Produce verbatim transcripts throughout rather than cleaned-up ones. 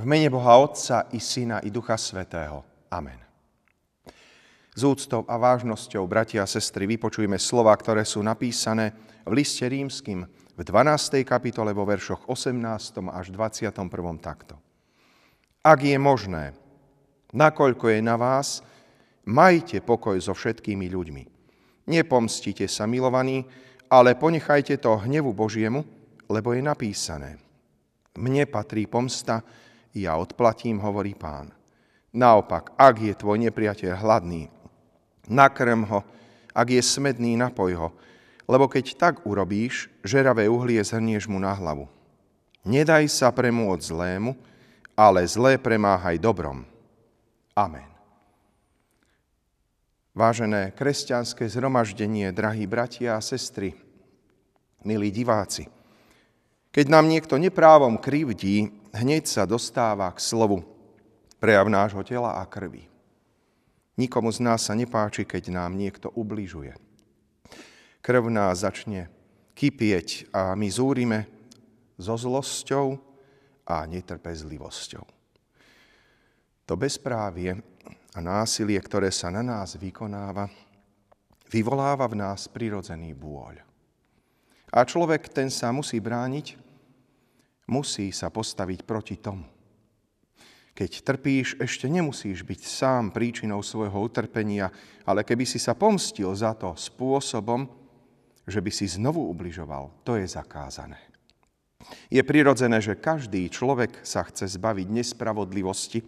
V mene Boha Otca i Syna i Ducha Svätého. Amen. S úctou a vážnosťou, bratia a sestry, vypočujme slova, ktoré sú napísané v liste rímskym v dvanástej kapitole vo veršoch osemnástom až dvadsiatom prvom takto. Ak je možné, nakoľko je na vás, majte pokoj so všetkými ľuďmi. Nepomstite sa, milovaní, ale ponechajte to hnevu Božiemu, lebo je napísané. Mne patrí pomsta, ja odplatím, hovorí Pán. Naopak, ak je tvoj nepriateľ hladný, nakrm ho, ak je smedný, napoj ho, lebo keď tak urobíš, žeravé uhlie zhrnieš mu na hlavu. Nedaj sa premôcť zlému, ale zlé premáhaj dobrom. Amen. Vážené kresťanské zhromaždenie, drahí bratia a sestry, milí diváci, keď nám niekto neprávom krivdí, hneď sa dostáva k slovu, prejav nášho tela a krvi. Nikomu z nás sa nepáči, keď nám niekto ubližuje. Krv nás začne kypieť a my zúrime so zlosťou a netrpezlivosťou. To bezprávie a násilie, ktoré sa na nás vykonáva, vyvoláva v nás prirodzený bôľ. A človek ten sa musí brániť, musí sa postaviť proti tomu. Keď trpíš, ešte nemusíš byť sám príčinou svojho utrpenia, ale keby si sa pomstil za to spôsobom, že by si znovu ubližoval, to je zakázané. Je prirodzené, že každý človek sa chce zbaviť nespravodlivosti,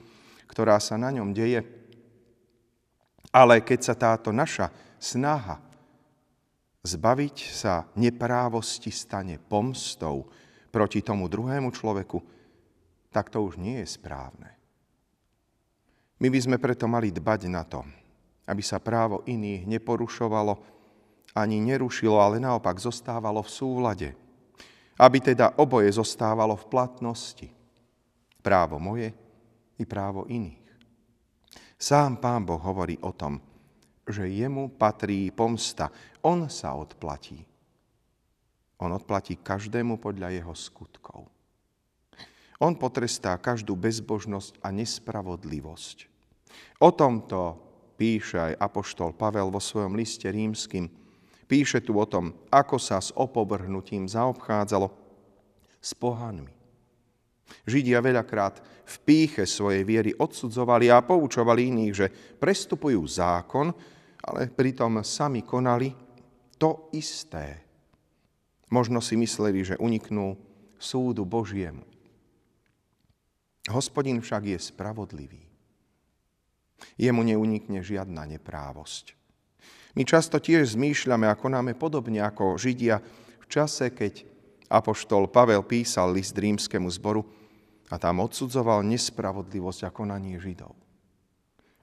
ktorá sa na ňom deje, ale keď sa táto naša snaha zbaviť sa neprávosti stane pomstou proti tomu druhému človeku, tak to už nie je správne. My by sme preto mali dbať na to, aby sa právo iných neporušovalo ani nerušilo, ale naopak zostávalo v súlade. Aby teda oboje zostávalo v platnosti. Právo moje i právo iných. Sám Pán Boh hovorí o tom, že jemu patrí pomsta. On sa odplatí. On odplatí každému podľa jeho skutkov. On potrestá každú bezbožnosť a nespravodlivosť. O tomto píše aj apoštol Pavel vo svojom liste rímskym. Píše tu o tom, ako sa s opovrhnutím zaobchádzalo s pohanmi. Židia veľakrát v pýche svojej viery odsudzovali a poučovali iných, že prestupujú zákon, ale pritom sami konali to isté. Možno si mysleli, že uniknú súdu Božiemu. Hospodin však je spravodlivý. Jemu neunikne žiadna neprávosť. My často tiež zmýšľame a konáme podobne ako Židia v čase, keď apoštol Pavel písal list rímskemu zboru a tam odsudzoval nespravodlivosť a konanie Židov.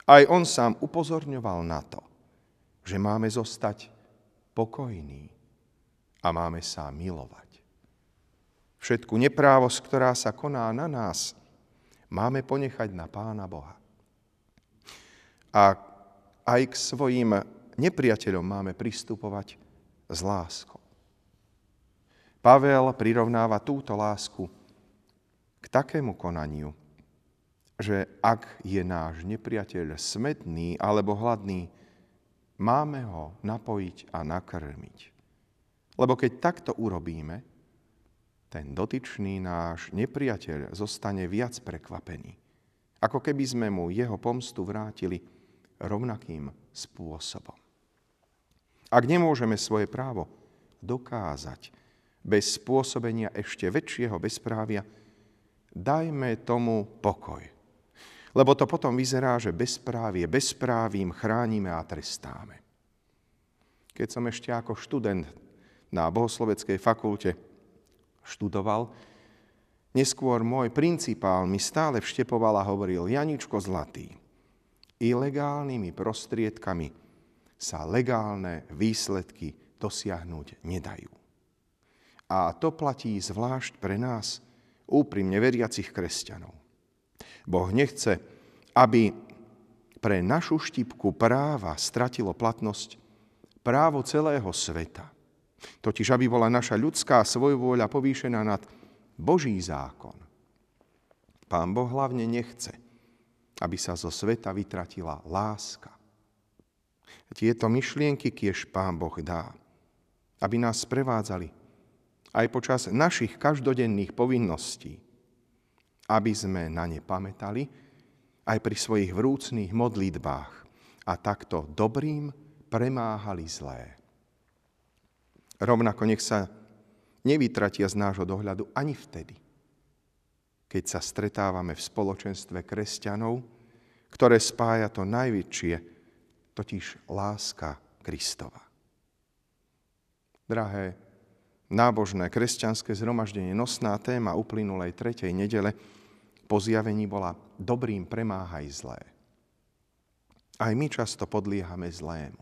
Aj on sám upozorňoval na to, že máme zostať pokojní a máme sa milovať. Všetku neprávosť, ktorá sa koná na nás, máme ponechať na Pána Boha. A aj k svojim nepriateľom máme pristupovať s láskou. Pavel prirovnáva túto lásku k takému konaniu, že ak je náš nepriateľ smedný alebo hladný, máme ho napojiť a nakrmiť. Lebo keď takto urobíme, ten dotyčný náš nepriateľ zostane viac prekvapený, ako keby sme mu jeho pomstu vrátili rovnakým spôsobom. Ak nemôžeme svoje právo dokázať, bez spôsobenia ešte väčšieho bezprávia, dajme tomu pokoj. Lebo to potom vyzerá, že bezprávie bezprávím chránime a trestáme. Keď som ešte ako študent na Bohosloveckej fakulte študoval, neskôr môj principál mi stále vštepoval a hovoril: Janičko zlatý, ilegálnymi prostriedkami sa legálne výsledky dosiahnuť nedajú. A to platí zvlášť pre nás, úprimne veriacich kresťanov. Boh nechce, aby pre našu štipku práva stratilo platnosť právo celého sveta. Totiž, aby bola naša ľudská svojvôľa povýšená nad Boží zákon. Pán Boh hlavne nechce, aby sa zo sveta vytratila láska. Tieto myšlienky kiež Pán Boh dá, aby nás prevádzali aj počas našich každodenných povinností, aby sme na ne pamätali aj pri svojich vrúcnych modlitbách a takto dobrým premáhali zlé. Rovnako nech sa nevytratia z nášho dohľadu ani vtedy, keď sa stretávame v spoločenstve kresťanov, ktoré spája to najväčšie, totiž láska Kristova. Drahé, nábožné kresťanské zhromaždenie, nosná téma uplynulej tretej nedele po zjavení bola dobrým premáhaj zlé. Aj my často podliehame zlému.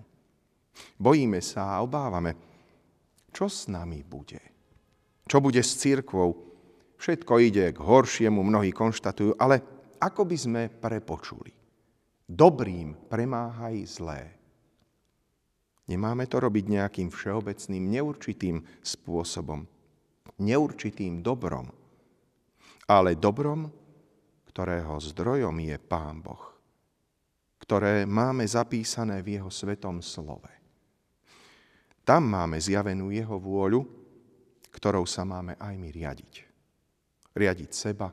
Bojíme sa a obávame, čo s nami bude. Čo bude s cirkvou? Všetko ide k horšiemu, mnohí konštatujú, ale ako by sme prepočuli? Dobrým premáhaj zlé. Nemáme to robiť nejakým všeobecným, neurčitým spôsobom, neurčitým dobrom, ale dobrom, ktorého zdrojom je Pán Boh, ktoré máme zapísané v jeho svetom slove. Tam máme zjavenú jeho vôľu, ktorou sa máme aj my riadiť. Riadiť seba,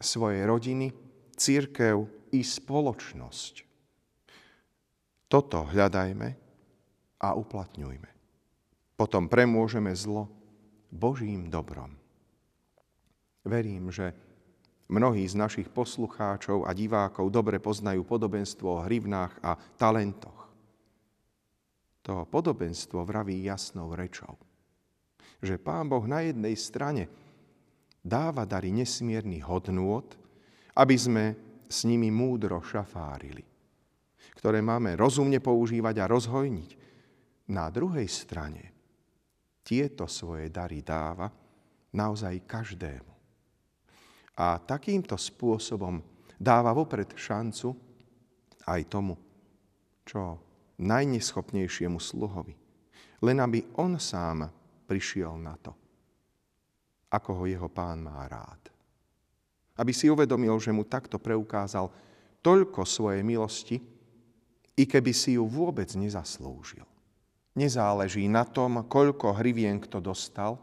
svoje rodiny, cirkev, i spoločnosť. Toto hľadajme a uplatňujme. Potom premôžeme zlo Božím dobrom. Verím, že mnohí z našich poslucháčov a divákov dobre poznajú podobenstvo o hrivnách a talentoch. To podobenstvo vraví jasnou rečou, že Pán Boh na jednej strane dáva dary nesmiernych hodnôt, aby sme s nimi múdro šafárili, ktoré máme rozumne používať a rozhojniť. Na druhej strane tieto svoje dary dáva naozaj každému. A takýmto spôsobom dáva vopred šancu aj tomu, čo najneschopnejšiemu sluhovi, len aby on sám prišiel na to, ako ho jeho Pán má rád. Aby si uvedomil, že mu takto preukázal toľko svojej milosti, i keby si ju vôbec nezaslúžil. Nezáleží na tom, koľko hrivien kto dostal,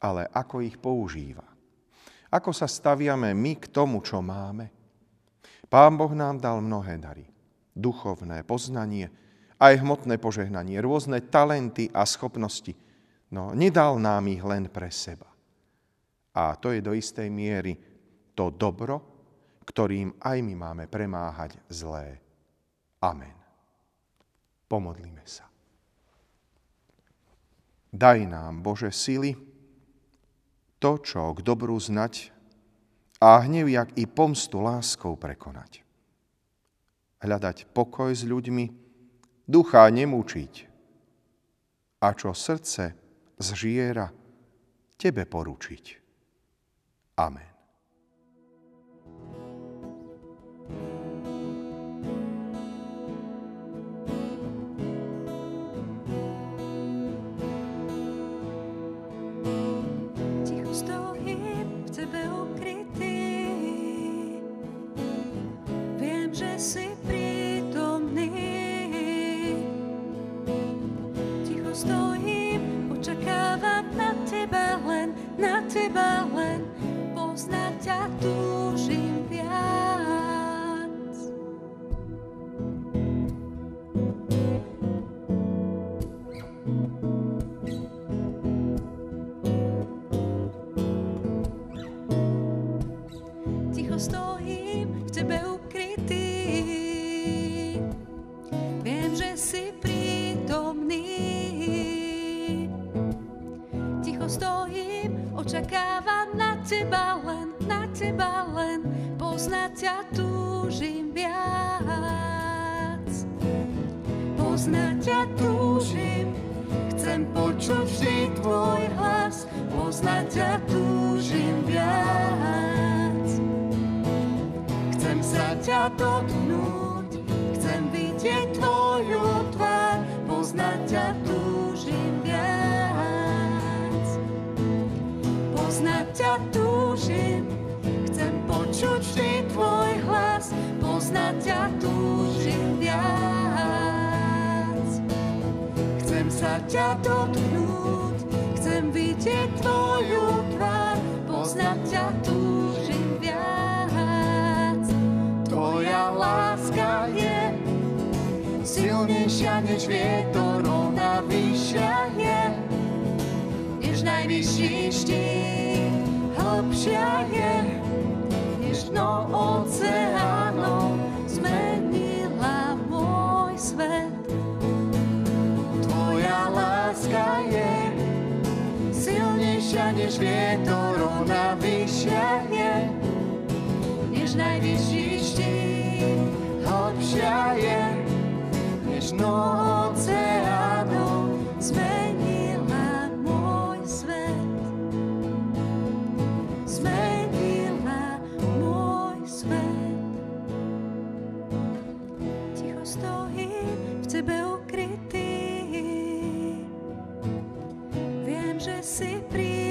ale ako ich používa. Ako sa staviame my k tomu, čo máme? Pán Boh nám dal mnohé dary. Duchovné poznanie, aj hmotné požehnanie, rôzne talenty a schopnosti. No, nedal nám ich len pre seba. A to je do istej miery to dobro, ktorým aj my máme premáhať zlé. Amen. Pomodlíme sa. Daj nám, Bože, sily, to, čo k dobru znať, a hnev, jak i pomstu láskou prekonať. Hľadať pokoj s ľuďmi, ducha nemúčiť, a čo srdce zžiera, Tebe poručiť. Amen. Očakávam na teba len, na teba len, poznať ťa túžim viac. Poznať ťa túžim, chcem počuť vždy tvoj hlas, poznať ťa túžim viac. Chcem sa ťa dotknúť, chcem vidieť tvoju tvár, poznať ťa túžim viac. Poznať ťa túžim, chcem počuť sa ťa dotknúť, chcem vidieť tvoju tvár, poznať ťa túžim viac. Tvoja láska je silnejšia než vietor, ona vyššia je, než najvyšší štít, hlbšia je, než dno oceánov. Než vietor, ona vyššia je, než najvyšší štít, hlbšia je, než dno oceánov, zmenila môj svet. Zmenila môj svet. Ticho stojím v tebe ukrytý, viem, že si príjemný.